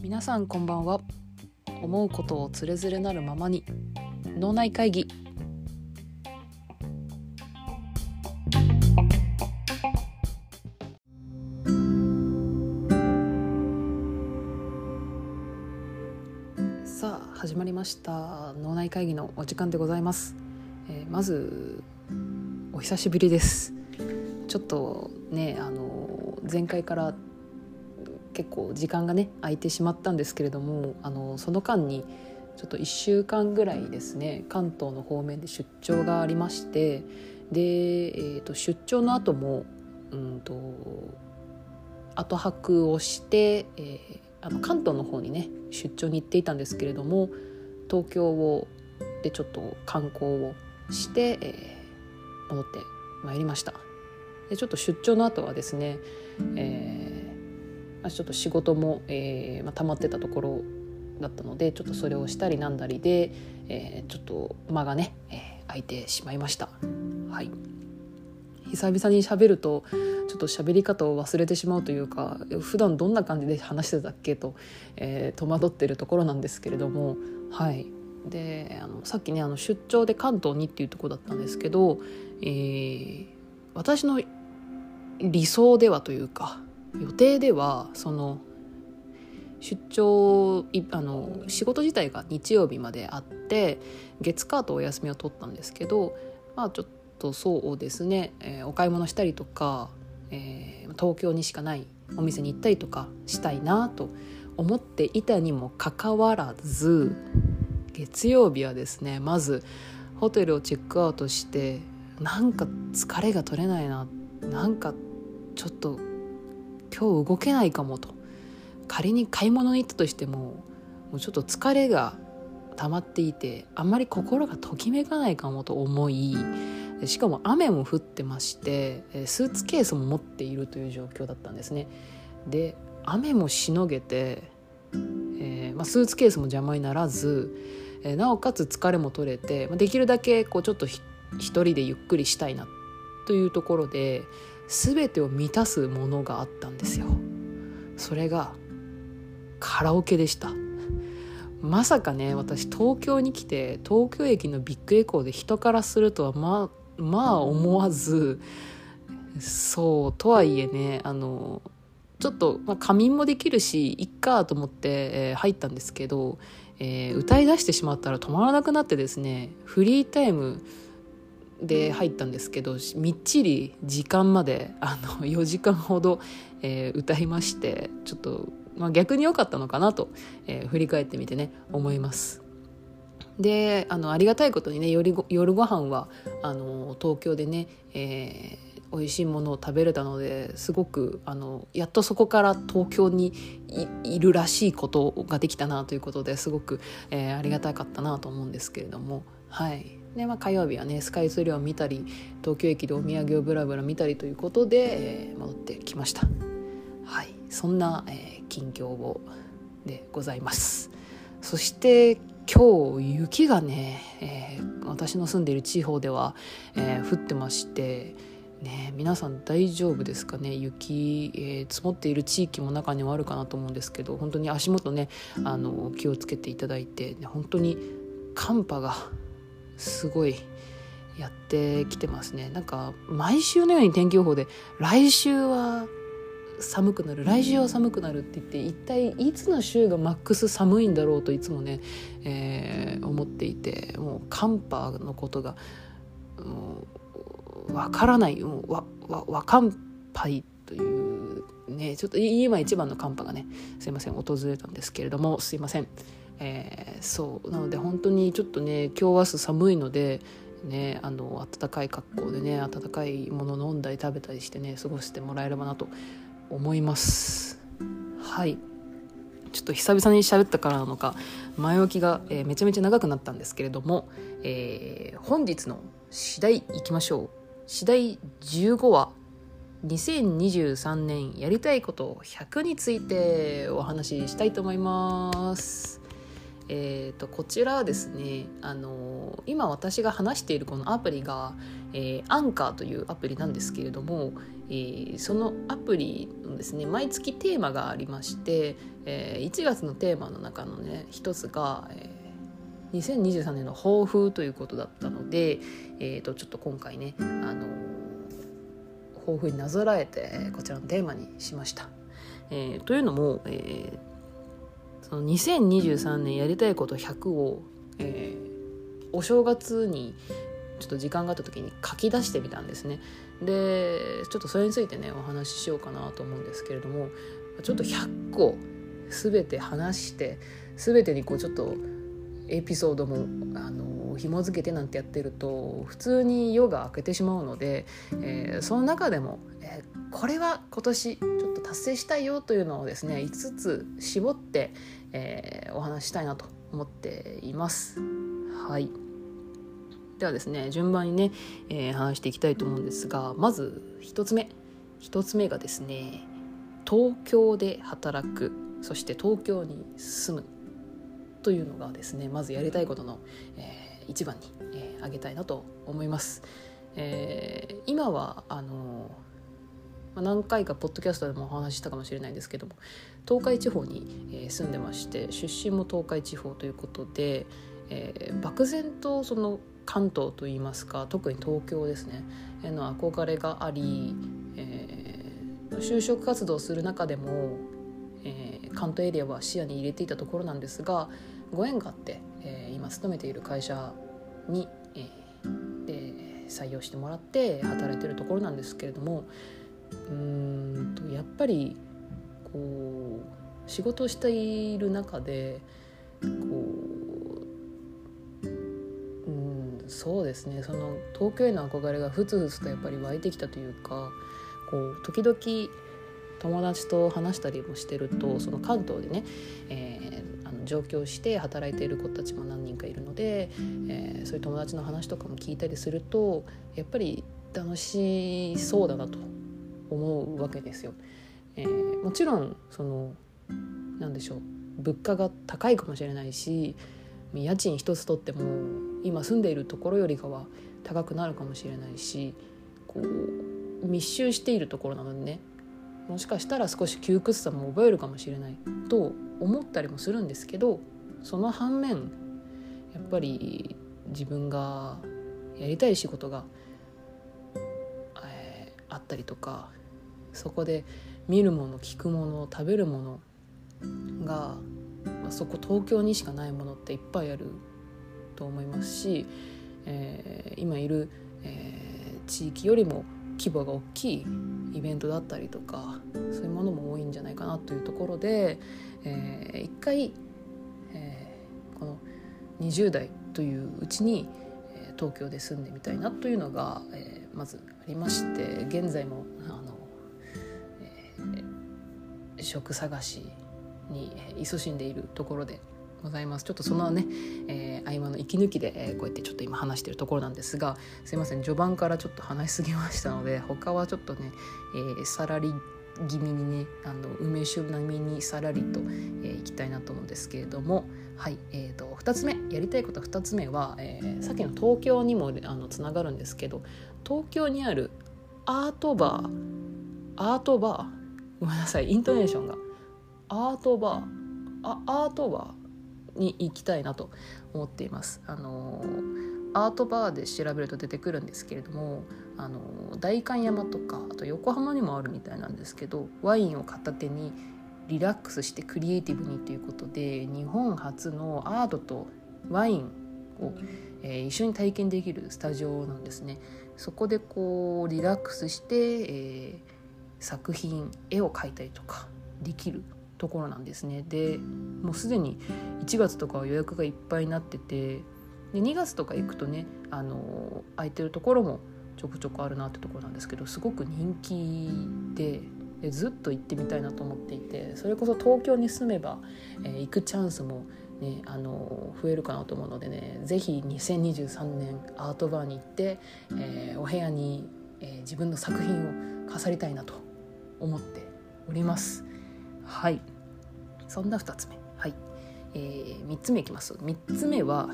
皆さんこんばんは。思うことをつれづれなるままに脳内会議。さあ始まりました脳内会議のお時間でございます。まずお久しぶりです。ちょっとね前回から結構時間がね空いてしまったんですけれども、その間にちょっと1週間ぐらいですね関東の方面で出張がありまして、で、出張の後も後泊をして、関東の方にね出張に行っていたんですけれども、東京をでちょっと観光をして、戻ってまいりました。でちょっと出張の後はですね、ちょっと仕事も、溜まってたところだったのでちょっとそれをしたりなんだりで、ちょっと間がね、空いてしまいました。はい、久々に喋るとちょっと喋り方を忘れてしまうというか、普段どんな感じで話してたっけと、戸惑ってるところなんですけれども、はい、でさっきね出張で関東にっていうところだったんですけど、私の理想ではというか予定ではその出張仕事自体が日曜日まであって、月火とお休みを取ったんですけど、ちょっとそうですね、お買い物したりとか、東京にしかないお店に行ったりとかしたいなと思っていたにもかかわらず、月曜日はですねまずホテルをチェックアウトして、なんか疲れが取れないな、なんかちょっと今日動けないかもと、仮に買い物に行ったとしてももうちょっと疲れが溜まっていてあんまり心がときめかないかもと思い、しかも雨も降ってまして、スーツケースも持っているという状況だったんですね。で雨もしのげて、スーツケースも邪魔にならず、なおかつ疲れも取れて、できるだけこうちょっと一人でゆっくりしたいなというところで、全てを満たすものがあったんですよ。それがカラオケでした。まさかね私東京に来て東京駅のビッグエコーで人からするとはまあ思わず、そうとはいえねちょっと、仮眠もできるしいっかと思って、入ったんですけど、歌い出してしまったら止まらなくなってですね、フリータイムで入ったんですけど、みっちり時間まで4時間ほど、歌いまして、ちょっと、逆に良かったのかなと、振り返ってみてね思います。でありがたいことにね夜ご飯は東京でね、美味しいものを食べれたので、すごくやっとそこから東京に いるらしいことができたなということで、すごく、ありがたかったなと思うんですけれども、はい。で火曜日はねスカイツリーを見たり東京駅でお土産をブラブラ見たりということで、戻ってきました。はい、そんな、近況をでございます。そして今日雪がね、私の住んでいる地方では、降ってまして、ね、皆さん大丈夫ですかね。雪、積もっている地域も中にはあるかなと思うんですけど、本当に足元ね気をつけていただいて、ね、本当に寒波がすごいやってきてますね。なんか毎週のように天気予報で来週は寒くなる、来週は寒くなるって言って、一体いつの週がマックス寒いんだろうといつもね、思っていて、もう寒波のことがわからない、もうわかんぱいというね、ちょっと今一番の寒波がねすいません訪れたんですけれども、すいません。そうなので本当にちょっとね今日明日寒いのでね、暖かい格好でね暖かいもの飲んだり食べたりしてね過ごしてもらえればなと思います。はい、ちょっと久々に喋ったからなのか前置きが、めちゃめちゃ長くなったんですけれども、本日の次第いきましょう。次第15は2023年やりたいこと100についてお話ししたいと思います。こちらですね、今私が話しているこのアプリが、アンカーというアプリなんですけれども、そのアプリのですね、毎月テーマがありまして、1月のテーマの中のね、一つが、2023年の抱負ということだったので、ちょっと今回ね、抱負になぞらえてこちらのテーマにしました。というのも、その2023年やりたいこと100を、お正月にちょっと時間があった時に書き出してみたんですね。で、ちょっとそれについてねお話ししようかなと思うんですけれども、ちょっと100個全て話して全てにこうちょっとエピソードも紐付けてなんてやってると普通に夜が明けてしまうので、その中でも、これは今年ちょっと達成したいよというのをですね5つ絞って、お話したいなと思っています。はい、ではですね、順番にね、話していきたいと思うんですが、まず1つ目がですね、東京で働く、そして東京に住むというのがですね、まずやりたいことの、一番に、挙げたいなと思います。今は何回かポッドキャストでもお話ししたかもしれないんですけども、東海地方に、住んでまして、出身も東海地方ということで、漠然とその関東といいますか、特に東京ですねへの憧れがあり、就職活動する中でも、関東エリアは視野に入れていたところなんですが、ご縁があって、今勤めている会社に、で採用してもらって働いているところなんですけれども、やっぱりこう仕事をしている中でこう、そうですね、その東京への憧れがふつふつとやっぱり湧いてきたというか、こう時々友達と話したりもしてると、その関東でね、上京して働いている子たちも何人かいるので、そういう友達の話とかも聞いたりすると、やっぱり楽しそうだなと思うわけですよ。もちろんその何でしょう、物価が高いかもしれないし、家賃一つとっても今住んでいるところよりかは高くなるかもしれないし、こう密集しているところなのでね、もしかしたら少し窮屈さも覚えるかもしれないと思ったりもするんですけど、その反面やっぱり自分がやりたい仕事があったりとか、そこで見るもの、聞くもの、食べるものが、そこ東京にしかないものっていっぱいあると思いますし、今いる、地域よりも規模が大きいイベントだったりとか、そういうものも多いんじゃないかなというところで、一回、この20代といううちに東京で住んでみたいなというのが、まずありまして、現在も職探しに勤しんでいるところでございます。ちょっとそのね、合間の息抜きで、こうやってちょっと今話しているところなんですが、すいません、序盤からちょっと話しすぎましたので、他はちょっとね、さらり気味にね、梅酒並みにさらりと、いきたいなと思うんですけれども、はい、2つ目、やりたいこと2つ目は、さっきの東京にもつながるんですけど、東京にあるアートバー、ごめんなさい、イントネーションがアートバーに行きたいなと思っています。アートバーで調べると出てくるんですけれども、代官山とか、あと横浜にもあるみたいなんですけど、ワインを片手にリラックスしてクリエイティブにということで、日本初のアートとワインを、一緒に体験できるスタジオなんですね。そこでこうリラックスして、作品、絵を描いたりとかできるところなんですね。でもうすでに1月とかは予約がいっぱいになってて、で2月とか行くとね、空いてるところもちょこちょこあるなってところなんですけど、すごく人気 でずっと行ってみたいなと思っていて、それこそ東京に住めば、行くチャンスも、ね、増えるかなと思うのでね、ぜひ2023年アートバーに行って、お部屋に、自分の作品を飾りたいなと思っております。はい、そんな2つ目。はい、3つ目いきます。3つ目は、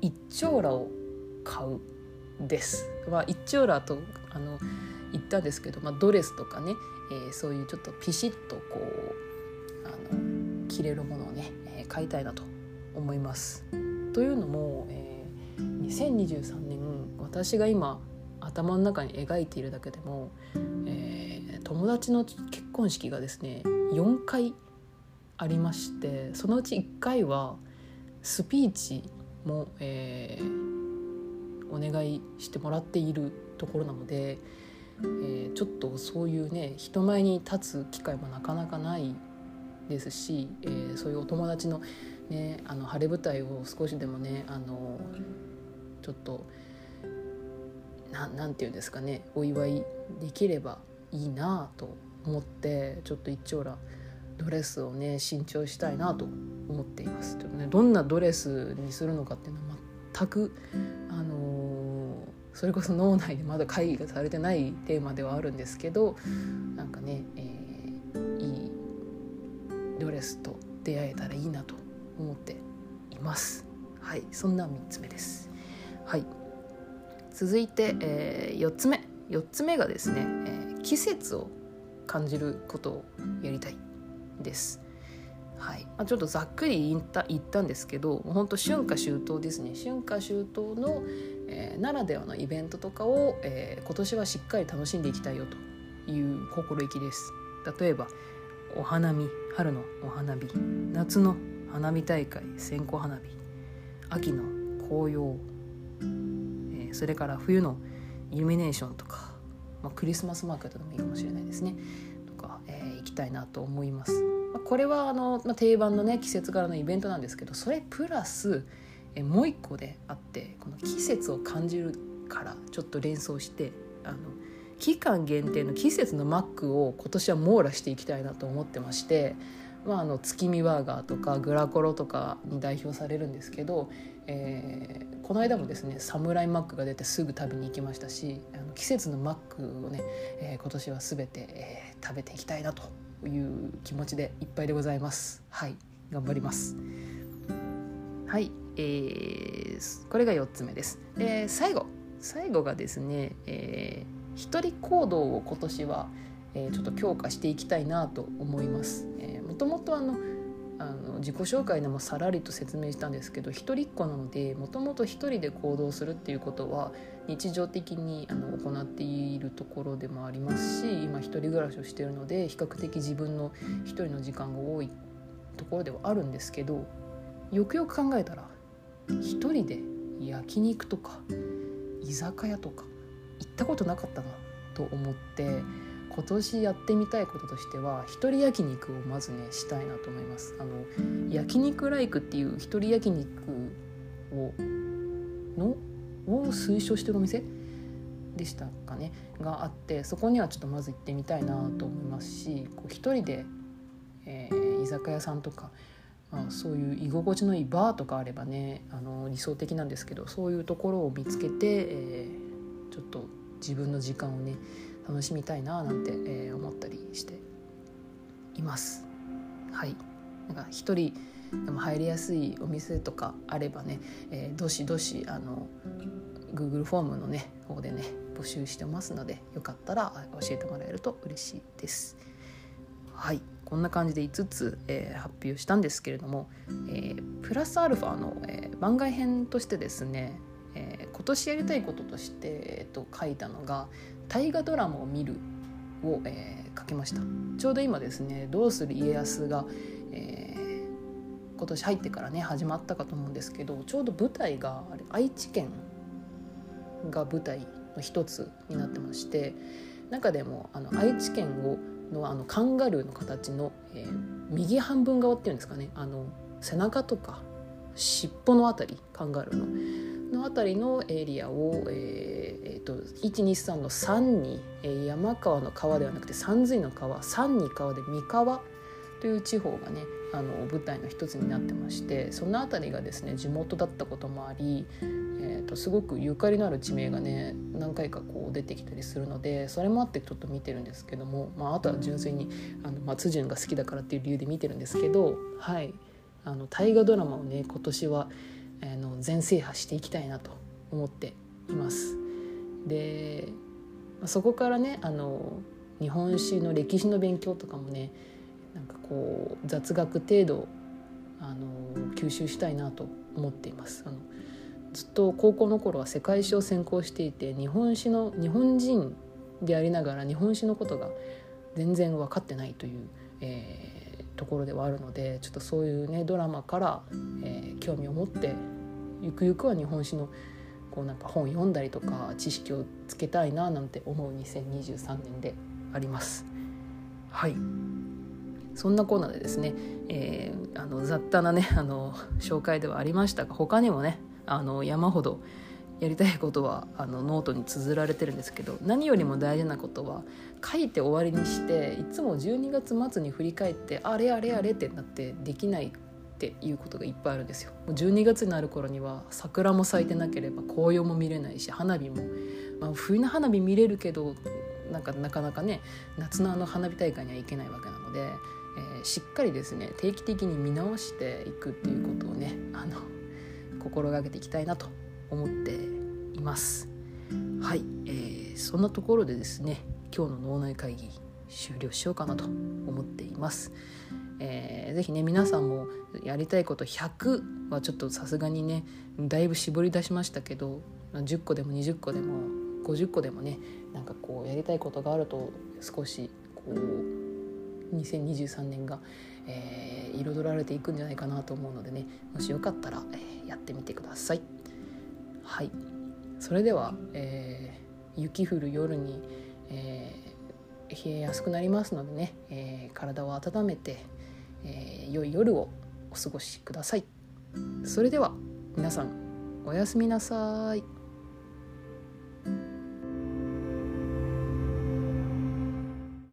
一張羅を買うです。一張羅と言ったんですけど、ドレスとかね、そういうちょっとピシッとこう着れるものをね、買いたいなと思います。というのも、2023年私が今頭の中に描いているだけでも、友達の結婚式がですね4回ありまして、そのうち1回はスピーチも、お願いしてもらっているところなので、ちょっとそういうね人前に立つ機会もなかなかないですし、そういうお友達の、ね、晴れ舞台を少しでもねちょっとなんていうんですかねお祝いできればいいなと思って、ちょっと一丁羅ドレスをね新調したいなと思っています。ちょっとね、どんなドレスにするのかっていうのは全くそれこそ脳内でまだ会議がされてないテーマではあるんですけど、なんかね、いいドレスと出会えたらいいなと思っています。はい、そんな3つ目です。はい、続いて、4つ目がですね、季節を感じることをやりたいです。はい、ちょっとざっくり言ったんですけど、本当春夏秋冬ですね。春夏秋冬の、ならではのイベントとかを、今年はしっかり楽しんでいきたいよという心意気です。例えばお花見、春のお花見、夏の花火大会、線香花火、秋の紅葉、それから冬のイルミネーションとか、クリスマスマーケットでもいいかもしれないですねとか、行きたいなと思います。これは定番のね季節柄のイベントなんですけど、それプラス、もう一個であって、この季節を感じるからちょっと連想して、期間限定の季節のマックを今年は網羅していきたいなと思ってまして、月見バーガーとかグラコロとかに代表されるんですけど、この間もですねサムライマックが出てすぐ食べに行きましたし、季節のマックをね、今年は全て、食べていきたいなという気持ちでいっぱいでございます。はい、頑張ります。はい、これが4つ目です。で、最後がですね、一人行動を今年は、ちょっと強化していきたいなと思います。もともと自己紹介でもさらりと説明したんですけど、一人っ子なのでもともと一人で行動するっていうことは日常的に行っているところでもありますし、今一人暮らしをしているので比較的自分の一人の時間が多いところではあるんですけど、よくよく考えたら一人で焼肉とか居酒屋とか行ったことなかったなと思って、今年やってみたいこととしては一人焼肉をまずねしたいなと思います。焼肉ライクっていう一人焼肉を推奨してるお店でしたかねがあって、そこにはちょっとまず行ってみたいなと思いますし、一人で、居酒屋さんとか、そういう居心地のいいバーとかあればね、理想的なんですけど、そういうところを見つけて、ちょっと自分の時間をね楽しみたいななんて、思ったりしています。はい、なんか一人でも入りやすいお店とかあればね、どしどしGoogle フォームのね方でね募集してますので、よかったら教えてもらえると嬉しいです。はい、こんな感じで5つ、発表したんですけれども、プラスアルファの、番外編としてですね、今年やりたいこととして、書いたのが大河ドラマを見るを、書きました。ちょうど今ですねどうする家康が、今年入ってからね始まったかと思うんですけど、ちょうど舞台が愛知県が舞台の一つになってまして、中でも愛知県のカンガルーの形の、右半分側っていうんですかね、背中とか尻尾のあたり、カンガルーのあたりのエリアを、123の3に、山川の川ではなくて三髄の川、三に川で三河という地方がね舞台の一つになってまして、そのあたりがですね地元だったこともあり、すごくゆかりのある地名がね何回かこう出てきたりするので、それもあってちょっと見てるんですけども、あとは純粋に松潤が好きだからっていう理由で見てるんですけど、はい、大河ドラマをね、今年は全制覇していきたいなと思っています。でそこからね日本史の歴史の勉強とかもね、なんかこう雑学程度吸収したいなと思っています。ずっと高校の頃は世界史を専攻していて、日本人でありながら日本史のことが全然分かってないという、ところではあるので、ちょっとそういうねドラマから、興味を持って、ゆくゆくは日本史のこうなんか本読んだりとか知識をつけたいななんて思う2023年であります。はい、そんなコーナーでですね、雑多なね紹介ではありましたが、他にもね山ほどやりたいことはノートに綴られてるんですけど、何よりも大事なことは書いて終わりにして、いつも12月末に振り返ってあれってなってできないっていうことがいっぱいあるんですよ。もう12月になる頃には桜も咲いてなければ紅葉も見れないし、花火も、冬の花火見れるけどなかなかね夏の花火大会には行けないわけなので、しっかりですね定期的に見直していくっていうことをね心がけていきたいなと思っています。はい、そんなところでですね、今日の脳内会議終了しようかなと思っています。ぜひね皆さんもやりたいこと100はちょっとさすがにねだいぶ絞り出しましたけど、10個でも20個でも50個でもね、なんかこうやりたいことがあると少しこう2023年が、彩られていくんじゃないかなと思うのでね、もしよかったら、やってみてください。はい、それでは、雪降る夜に、冷えやすくなりますのでね、体を温めて、良い夜をお過ごしください。それでは皆さんおやすみなさい。